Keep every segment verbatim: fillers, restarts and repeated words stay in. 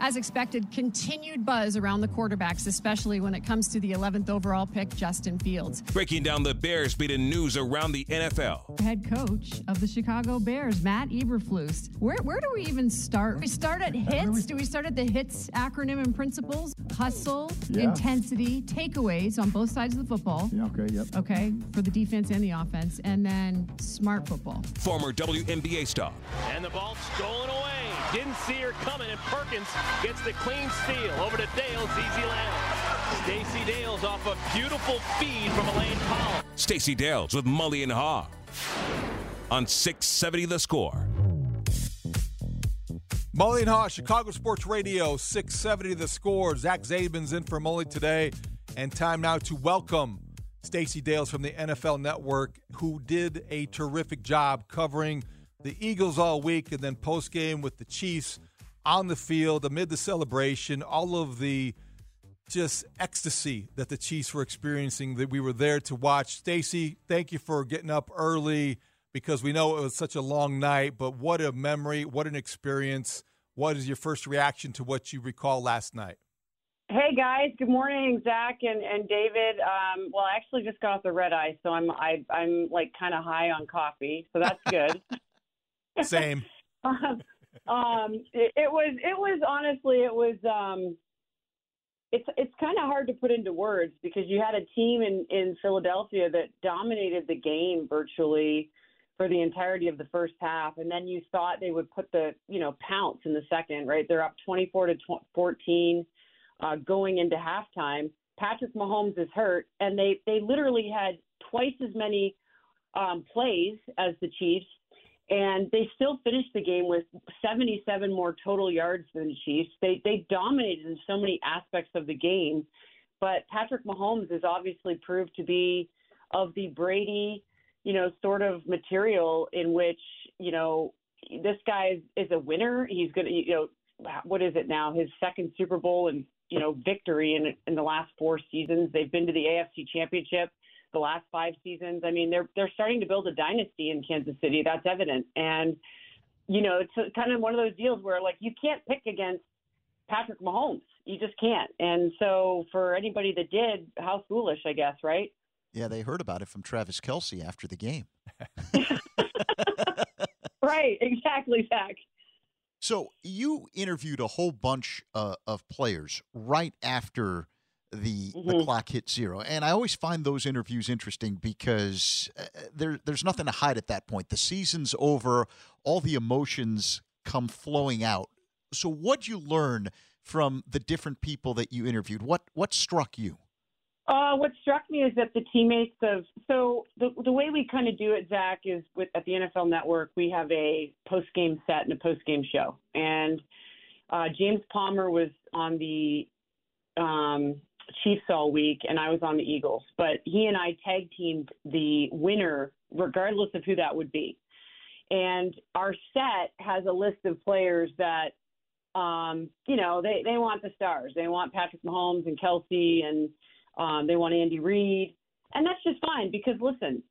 as expected, continued buzz around the quarterbacks, especially when it comes to the eleventh overall pick, Justin Fields. Breaking down the Bears beating news around the N F L. Head coach of the Chicago Bears, Matt Eberflus. Where where do we even start? We start at HITS. Do we start at the HITS acronym and principles? Hustle, yeah. Intensity, takeaways on both sides of the football. Yeah, okay, yep. Okay, for the defense and the offense. And then smart football. Former W N B A star. And the ball stolen away. Didn't see her coming, and Perkins gets the clean steal over to Dales, easy land. Stacy Dales off a beautiful feed from Elaine Paul. Stacy Dales with Mully and Haw on six seventy The Score. Mully and Haw, Chicago Sports Radio, six seventy The Score. Zach Zabin's in for Mully today, and time now to welcome Stacy Dales from the N F L Network, who did a terrific job covering the Eagles all week, and then post-game with the Chiefs on the field amid the celebration, all of the just ecstasy that the Chiefs were experiencing, that we were there to watch. Stacy, thank you for getting up early because we know it was such a long night, but what a memory, what an experience. What is your first reaction to what you recall last night? Hey, guys. Good morning, Zach and, and David. Um, well, I actually just got off the red eye, so I'm, I, I'm like kind of high on coffee, so that's good. Same. um, um, it, it was. It was honestly. It was. Um, it's. It's kind of hard to put into words because you had a team in, in Philadelphia that dominated the game virtually for the entirety of the first half, and then you thought they would put the you know pounce in the second. Right, they're up twenty-four to fourteen uh, going into halftime. Patrick Mahomes is hurt, and they they literally had twice as many um, plays as the Chiefs. And they still finished the game with seventy-seven more total yards than the Chiefs. They they dominated in so many aspects of the game. But Patrick Mahomes has obviously proved to be of the Brady, you know, sort of material in which, you know, this guy is, is a winner. He's going to, you know, what is it now? His second Super Bowl and, you know, victory in in the last four seasons. They've been to the A F C Championship the last five seasons. I mean, they're they're starting to build a dynasty in Kansas City. That's evident. And, you know, it's kind of one of those deals where, like, you can't pick against Patrick Mahomes. You just can't. And so for anybody that did, how foolish, I guess, right? Yeah, they heard about it from Travis Kelce after the game. Right, exactly, Zach. So you interviewed a whole bunch uh, of players right after The, mm-hmm. the clock hit zero. And I always find those interviews interesting because uh, there, there's nothing to hide at that point. The season's over. All the emotions come flowing out. So what'd you learn from the different people that you interviewed? What what struck you? Uh, what struck me is that the teammates of – so the, the way we kind of do it, Zach, is with at the N F L Network, we have a post-game set and a post-game show. And uh, James Palmer was on the um, – Chiefs all week, and I was on the Eagles, but he and I tag teamed the winner regardless of who that would be. And our set has a list of players that um you know they they want the stars. They want Patrick Mahomes and Kelce, and um they want Andy Reid, and that's just fine because listen,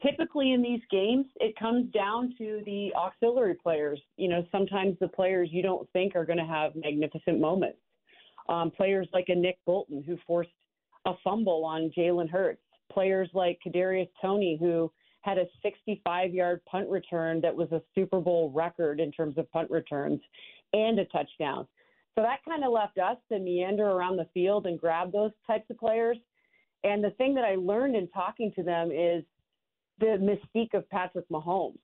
typically in these games it comes down to the auxiliary players. You know, sometimes the players you don't think are going to have magnificent moments. Um, players like a Nick Bolton who forced a fumble on Jalen Hurts, players like Kadarius Toney who had a sixty-five-yard punt return that was a Super Bowl record in terms of punt returns and a touchdown. So that kind of left us to meander around the field and grab those types of players. And the thing that I learned in talking to them is the mystique of Patrick Mahomes.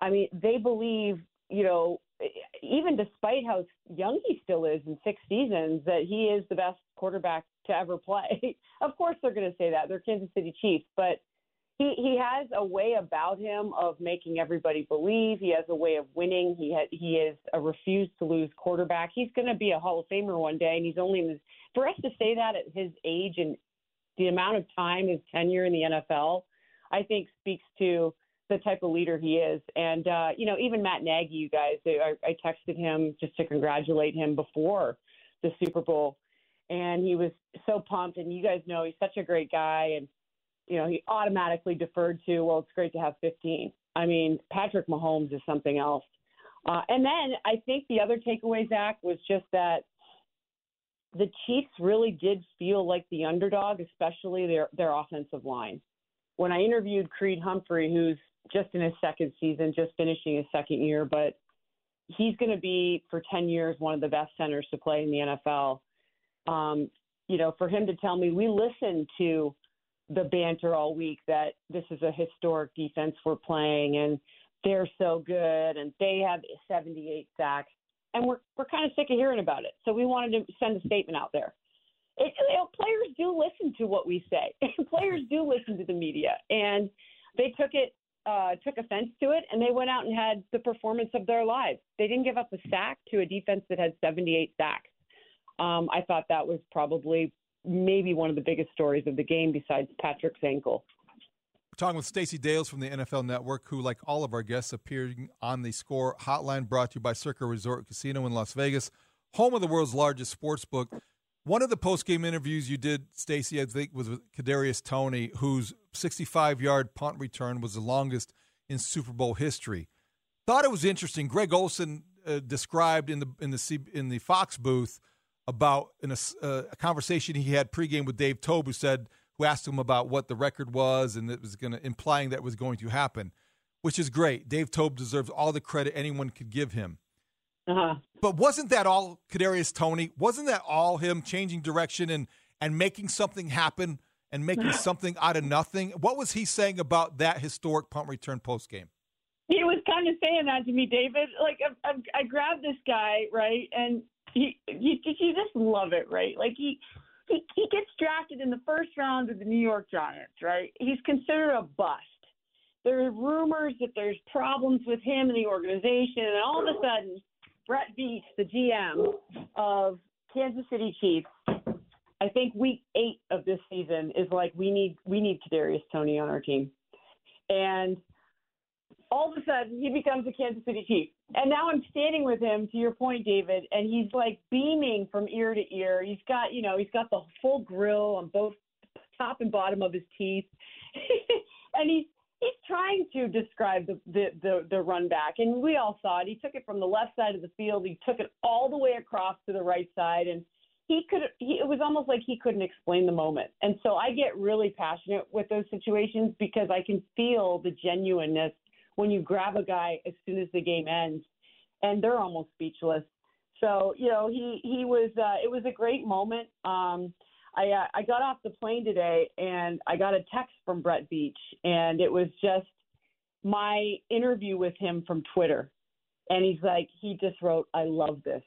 I mean, they believe, you know, even despite how young he still is in six seasons, that he is the best quarterback to ever play. Of course they're going to say that. They're Kansas City Chiefs. But he, he has a way about him of making everybody believe. He has a way of winning. He, ha- he is a refuse-to-lose quarterback. He's going to be a Hall of Famer one day, and he's only in his – for us to say that at his age and the amount of time, his tenure in the N F L, I think speaks to – the type of leader he is. And, uh, you know, even Matt Nagy, you guys, they, I, I texted him just to congratulate him before the Super Bowl. And he was so pumped. And you guys know he's such a great guy. And, you know, he automatically deferred to, well, it's great to have fifteen. I mean, Patrick Mahomes is something else. Uh, and then I think the other takeaway, Zach, was just that the Chiefs really did feel like the underdog, especially their, their offensive line. When I interviewed Creed Humphrey, who's just in his second season, just finishing his second year, but he's going to be for ten years one of the best centers to play in the N F L. Um, you know, for him to tell me, we listened to the banter all week that this is a historic defense we're playing and they're so good and they have seventy-eight sacks, and we're we're kind of sick of hearing about it. So we wanted to send a statement out there. It, you know, players do listen to what we say. Players do listen to the media, and they took it. Uh, took offense to it, and they went out and had the performance of their lives. They didn't give up a sack to a defense that had seventy-eight sacks. Um, I thought that was probably maybe one of the biggest stories of the game besides Patrick's ankle. We're talking with Stacy Dales from the N F L Network, who, like all of our guests, appearing on the Score Hotline, brought to you by Circa Resort Casino in Las Vegas, home of the world's largest sports book. One of the post-game interviews you did, Stacy, I think, was with Kadarius Toney, whose sixty-five-yard punt return was the longest in Super Bowl history. Thought it was interesting. Greg Olson uh, described in the in the C, in the Fox booth about in a, uh, a conversation he had pregame with Dave Tobe, who said who asked him about what the record was, and it was going to implying that was going to happen, which is great. Dave Tobe deserves all the credit anyone could give him. Uh-huh. But wasn't that all Kadarius Toney? Wasn't that all him changing direction and, and making something happen and making something out of nothing? What was he saying about that historic punt return postgame? He was kind of saying that to me, David. Like, I, I, I grabbed this guy, right, and he, he, he just love it, right? Like, he, he, he gets drafted in the first round of the New York Giants, right? He's considered a bust. There are rumors that there's problems with him in the organization, and all of a sudden – Brett Veach, the G M of Kansas City Chiefs, I think week eight of this season is like, we need we need Kadarius Toney on our team. And all of a sudden, he becomes a Kansas City Chief. And now I'm standing with him, to your point, David, and he's like beaming from ear to ear. He's got, you know, he's got the full grill on both top and bottom of his teeth. And he's He's trying to describe the, the, the, the run back, and we all saw it. He took it from the left side of the field. He took it all the way across to the right side, and he could. He, it was almost like he couldn't explain the moment. And so I get really passionate with those situations because I can feel the genuineness when you grab a guy as soon as the game ends, and they're almost speechless. So, you know, he, he was uh, – it was a great moment. Um I, uh, I got off the plane today, and I got a text from Brett Veach, and it was just my interview with him from Twitter. And he's like, he just wrote, I love this.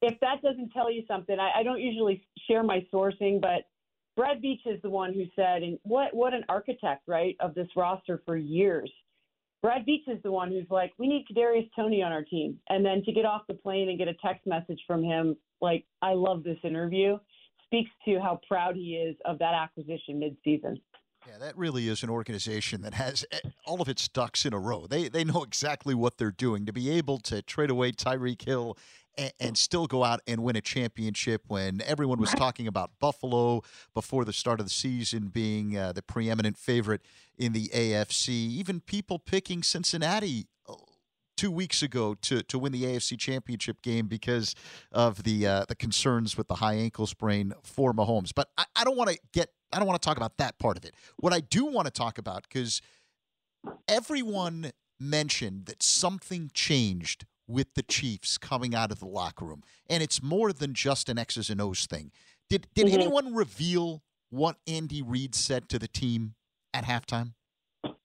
If that doesn't tell you something, I, I don't usually share my sourcing, but Brett Veach is the one who said, and what, what an architect, right, of this roster for years. Brett Veach is the one who's like, we need Kadarius Toney on our team. And then to get off the plane and get a text message from him, like, I love this interview, speaks to how proud he is of that acquisition midseason. Yeah, that really is an organization that has all of its ducks in a row. They they know exactly what they're doing. To be able to trade away Tyreek Hill and, and still go out and win a championship when everyone was talking about Buffalo before the start of the season being uh, the preeminent favorite in the A F C, even people picking Cincinnati two weeks ago to, to win the A F C Championship game because of the uh, the concerns with the high ankle sprain for Mahomes. But I, I don't want to get I don't want to talk about that part of it. What I do want to talk about, because everyone mentioned that something changed with the Chiefs coming out of the locker room, and it's more than just an X's and O's thing. Did did mm-hmm. anyone reveal what Andy Reid said to the team at halftime?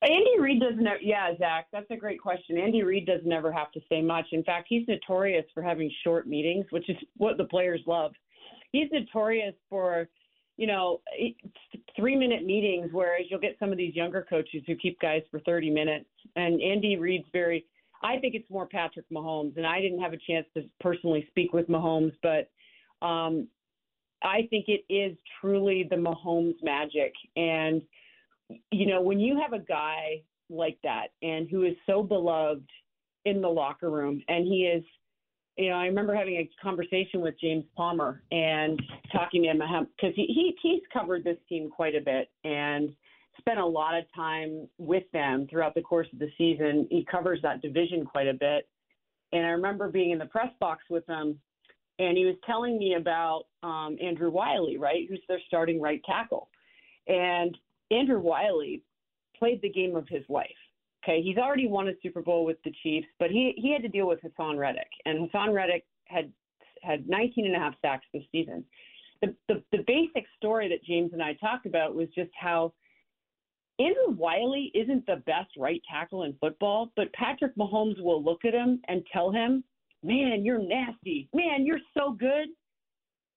Andy Reid doesn't – yeah, Zach, that's a great question. Andy Reid doesn't never have to say much. In fact, he's notorious for having short meetings, which is what the players love. He's notorious for, you know, three-minute meetings, whereas you'll get some of these younger coaches who keep guys for thirty minutes. And Andy Reid's very – I think it's more Patrick Mahomes, and I didn't have a chance to personally speak with Mahomes, but um, I think it is truly the Mahomes magic. And – you know, when you have a guy like that and who is so beloved in the locker room, and he is, you know, I remember having a conversation with James Palmer and talking to him because he, he he's covered this team quite a bit and spent a lot of time with them throughout the course of the season. He covers that division quite a bit. And I remember being in the press box with him, and he was telling me about um, Andrew Wylie, right, who's their starting right tackle. And Andrew Wylie played the game of his life. Okay, he's already won a Super Bowl with the Chiefs, but he, he had to deal with Hassan Reddick, and Hassan Reddick had had nineteen and a half sacks this season. The, the the basic story that James and I talked about was just how Andrew Wylie isn't the best right tackle in football, but Patrick Mahomes will look at him and tell him, "Man, you're nasty. Man, you're so good."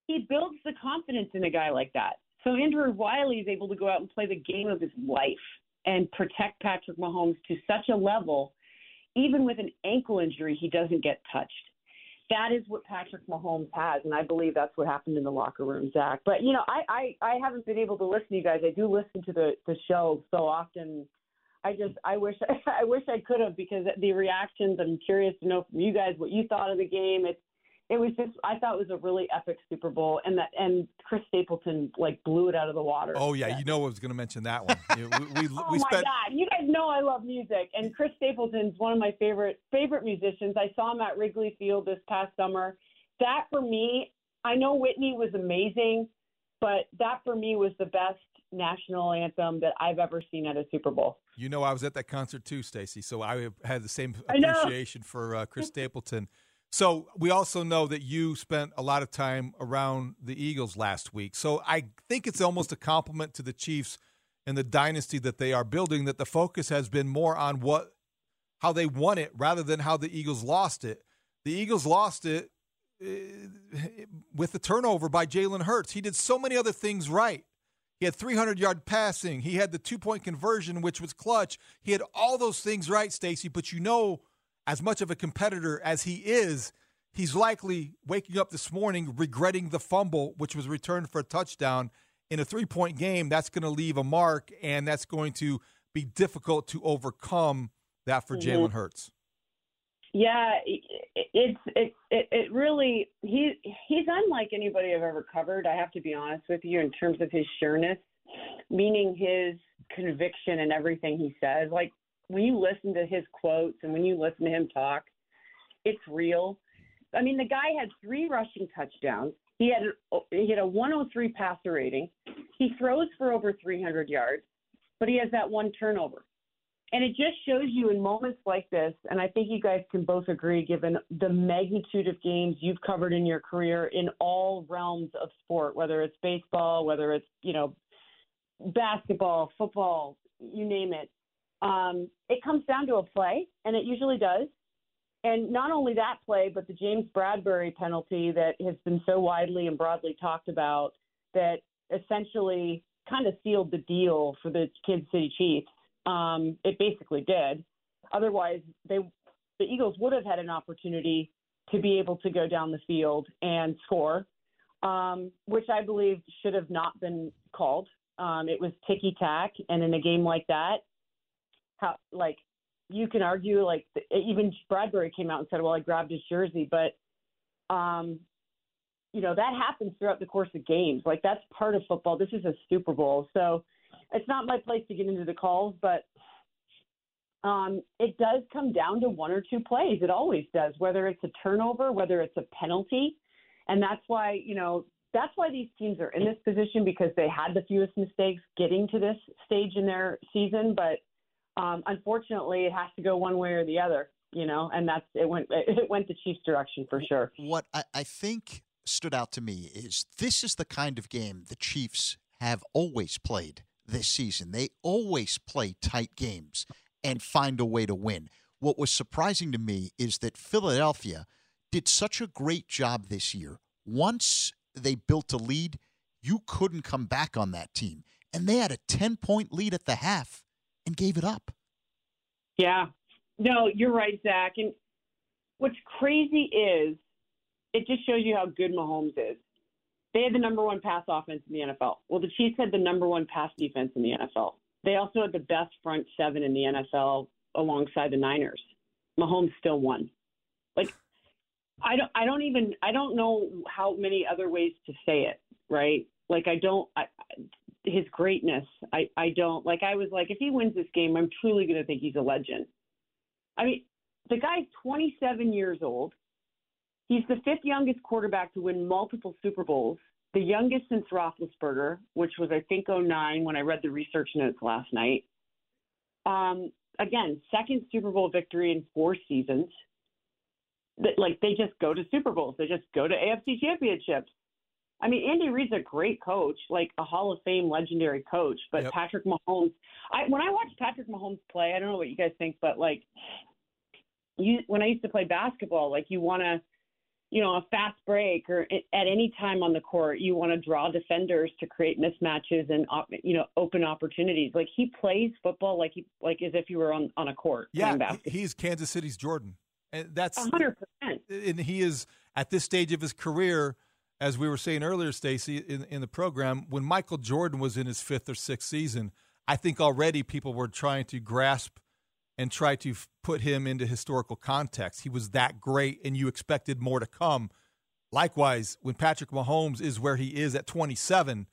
He builds the confidence in a guy like that. So Andrew Wylie is able to go out and play the game of his life and protect Patrick Mahomes to such a level, even with an ankle injury, he doesn't get touched. That is what Patrick Mahomes has, and I believe that's what happened in the locker room, Zach. But, you know, I, I, I haven't been able to listen to you guys. I do listen to the, the show so often. I just I wish I wish I could have, because the reactions, I'm curious to know from you guys what you thought of the game. It's It was just, I thought it was a really epic Super Bowl, and that and Chris Stapleton like blew it out of the water. Oh yeah, you know I was going to mention that one. we, we, we, oh we my spent... God, you guys know I love music, and Chris Stapleton's one of my favorite favorite musicians. I saw him at Wrigley Field this past summer. That for me, I know Whitney was amazing, but that for me was the best national anthem that I've ever seen at a Super Bowl. You know, I was at that concert too, Stacy. So I had the same appreciation for uh, Chris Stapleton. So we also know that you spent a lot of time around the Eagles last week. So I think it's almost a compliment to the Chiefs and the dynasty that they are building that the focus has been more on what how they won it rather than how the Eagles lost it. The Eagles lost it with the turnover by Jalen Hurts. He did so many other things right. He had three hundred yard passing. He had the two-point conversion, which was clutch. He had all those things right, Stacy, but you know, as much of a competitor as he is, he's likely waking up this morning regretting the fumble, which was returned for a touchdown. In a three-point game, that's going to leave a mark, and that's going to be difficult to overcome that for Jalen Hurts. Yeah, it's it, it it really he he's unlike anybody I've ever covered, I have to be honest with you, in terms of his sureness, meaning his conviction and everything he says. Like, when you listen to his quotes and when you listen to him talk, it's real. I mean, the guy had three rushing touchdowns. He had a, he had a one oh three passer rating. He throws for over three hundred yards, but he has that one turnover. And it just shows you in moments like this, and I think you guys can both agree, given the magnitude of games you've covered in your career in all realms of sport, whether it's baseball, whether it's, you know, basketball, football, you name it. Um, it comes down to a play, and it usually does. And not only that play, but the James Bradbury penalty that has been so widely and broadly talked about that essentially kind of sealed the deal for the Kansas City Chiefs. Um, it basically did. Otherwise, they, the Eagles would have had an opportunity to be able to go down the field and score, um, which I believe should have not been called. Um, it was ticky-tack, and in a game like that, How, like, you can argue, like, even Bradbury came out and said, well, I grabbed his jersey. But, um, you know, that happens throughout the course of games. Like, that's part of football. This is a Super Bowl. So it's not my place to get into the calls, but um, it does come down to one or two plays. It always does, whether it's a turnover, whether it's a penalty. And that's why, you know, that's why these teams are in this position, because they had the fewest mistakes getting to this stage in their season. But um, unfortunately, it has to go one way or the other, you know, and that's it went it went the Chiefs' direction for sure. What I, I think stood out to me is this is the kind of game the Chiefs have always played this season. They always play tight games and find a way to win. What was surprising to me is that Philadelphia did such a great job this year. Once they built a lead, you couldn't come back on that team. And they had a ten-point lead at the half and gave it up. Yeah. No, you're right, Zach. And what's crazy is it just shows you how good Mahomes is. They had the number one pass offense in the N F L. Well, the Chiefs had the number one pass defense in the N F L. They also had the best front seven in the N F L alongside the Niners. Mahomes still won. Like, I don't, I don't even, I don't know how many other ways to say it, right? Like, I don't, I, his greatness, I, I don't, like, I was like, if he wins this game, I'm truly going to think he's a legend. I mean, the guy's twenty-seven years old. He's the fifth youngest quarterback to win multiple Super Bowls, the youngest since Roethlisberger, which was, I think, oh nine when I read the research notes last night. Um, again, second Super Bowl victory in four seasons. Like, they just go to Super Bowls. They just go to A F C championships. I mean, Andy Reid's a great coach, like a Hall of Fame legendary coach, but yep. Patrick Mahomes, I, when I watch Patrick Mahomes play, I don't know what you guys think, but like, you, when I used to play basketball, like you want to, you know, a fast break or at any time on the court, you want to draw defenders to create mismatches and, you know, open opportunities. Like he plays football like he, like as if you were on, on a court. Yeah, he's Kansas City's Jordan. And that's one hundred percent. And he is at this stage of his career, as we were saying earlier, Stacy, in, in the program, when Michael Jordan was in his fifth or sixth season, I think already people were trying to grasp and try to f- put him into historical context. He was that great, and you expected more to come. Likewise, when Patrick Mahomes is where he is at twenty-seven,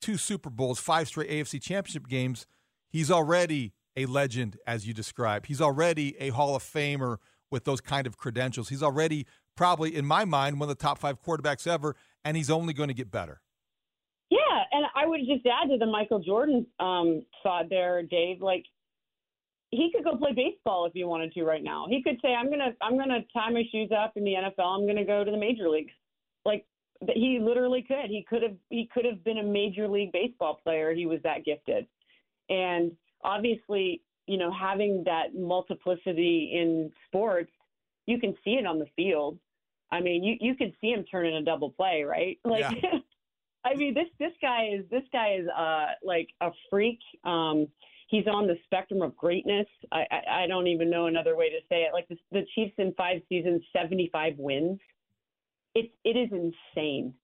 two Super Bowls, five straight A F C championship games, he's already a legend, as you described. He's already a Hall of Famer with those kind of credentials. He's already probably, in my mind, one of the top five quarterbacks ever, and he's only going to get better. Yeah, and I would just add to the Michael Jordan um, thought there, Dave. Like, he could go play baseball if he wanted to right now. He could say, "I'm gonna, I'm gonna tie my shoes up in the N F L. I'm gonna go to the major leagues." Like, he literally could. He could have, he could have been a major league baseball player. He was that gifted, and obviously, you know, having that multiplicity in sports, you can see it on the field. I mean, you, you could see him turning a double play, right? Like, yeah. I mean, this, this guy is, this guy is uh, like a freak. Um, he's on the spectrum of greatness. I, I, I don't even know another way to say it. Like the, the Chiefs in five seasons, seventy-five wins. It, it is insane.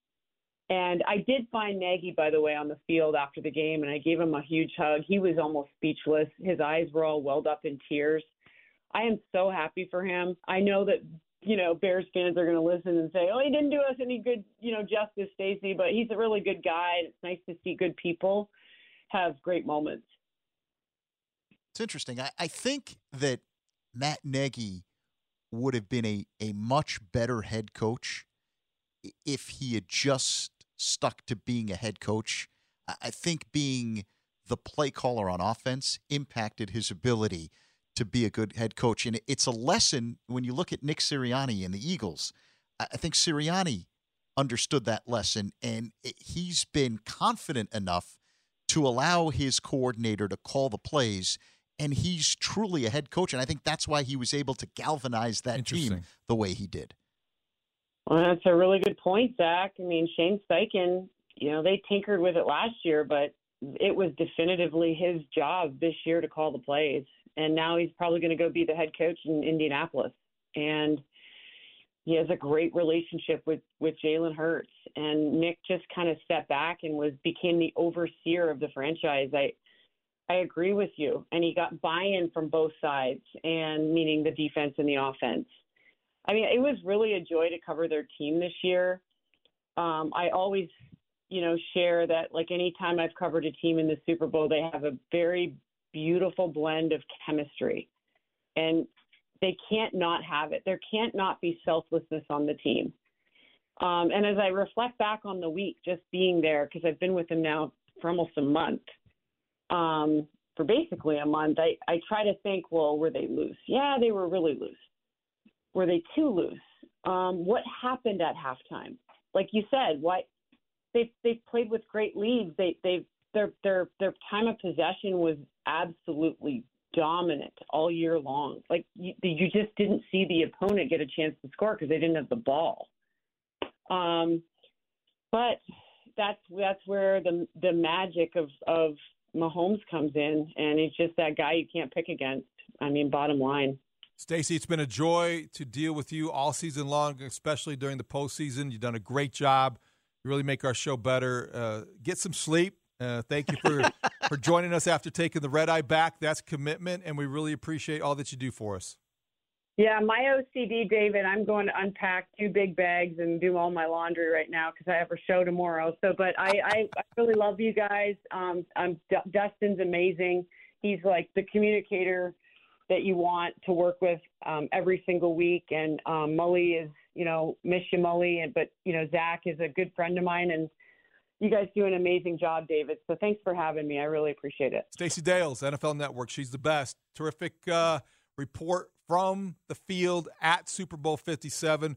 And I did find Nagy, by the way, on the field after the game, and I gave him a huge hug. He was almost speechless. His eyes were all welled up in tears. I am so happy for him. I know that, you know, Bears fans are going to listen and say, "Oh, he didn't do us any good, you know, justice, Stacy," but he's a really good guy. And it's nice to see good people have great moments. It's interesting. I, I think that Matt Nagy would have been a, a much better head coach if he had just stuck to being a head coach. I, I think being the play caller on offense impacted his ability to be a good head coach. And it's a lesson when you look at Nick Sirianni and the Eagles. I think Sirianni understood that lesson, and he's been confident enough to allow his coordinator to call the plays, and he's truly a head coach. And I think that's why he was able to galvanize that team the way he did. Well, that's a really good point, Zach. I mean, Shane Steichen, you know, they tinkered with it last year, but it was definitively his job this year to call the plays. And now he's probably going to go be the head coach in Indianapolis. And he has a great relationship with, with Jalen Hurts. And Nick just kind of stepped back and was became the overseer of the franchise. I I agree with you. And he got buy-in from both sides, and meaning the defense and the offense. I mean, it was really a joy to cover their team this year. Um, I always, you know, share that, like, anytime I've covered a team in the Super Bowl, they have a very – beautiful blend of chemistry, and they can't not have it. There can't not be selflessness on the team. Um, and as I reflect back on the week, just being there, because I've been with them now for almost a month, um, for basically a month, I, I try to think, well, were they loose? Yeah, they were really loose. Were they too loose? Um, what happened at halftime? Like you said, why they they played with great leads. They they their their their time of possession was absolutely dominant all year long. Like you, you just didn't see the opponent get a chance to score because they didn't have the ball. Um, but that's that's where the the magic of of Mahomes comes in, and he's just that guy you can't pick against. I mean, bottom line. Stacy, it's been a joy to deal with you all season long, especially during the postseason. You've done a great job. You really make our show better. Uh, get some sleep. Uh, thank you for, for joining us after taking the red eye back. That's commitment, and we really appreciate all that you do for us. Yeah, my O C D, David, I'm going to unpack two big bags and do all my laundry right now because I have a show tomorrow. So, but I, I, I really love you guys. Um, I'm, D- Dustin's amazing. He's like the communicator that you want to work with um, every single week. And um, Mully is, you know, miss you, Mully. And, but, you know, Zach is a good friend of mine. And you guys do an amazing job, David. So thanks for having me. I really appreciate it. Stacy Dales, N F L Network. She's the best. Terrific uh, report from the field at Super Bowl fifty-seven.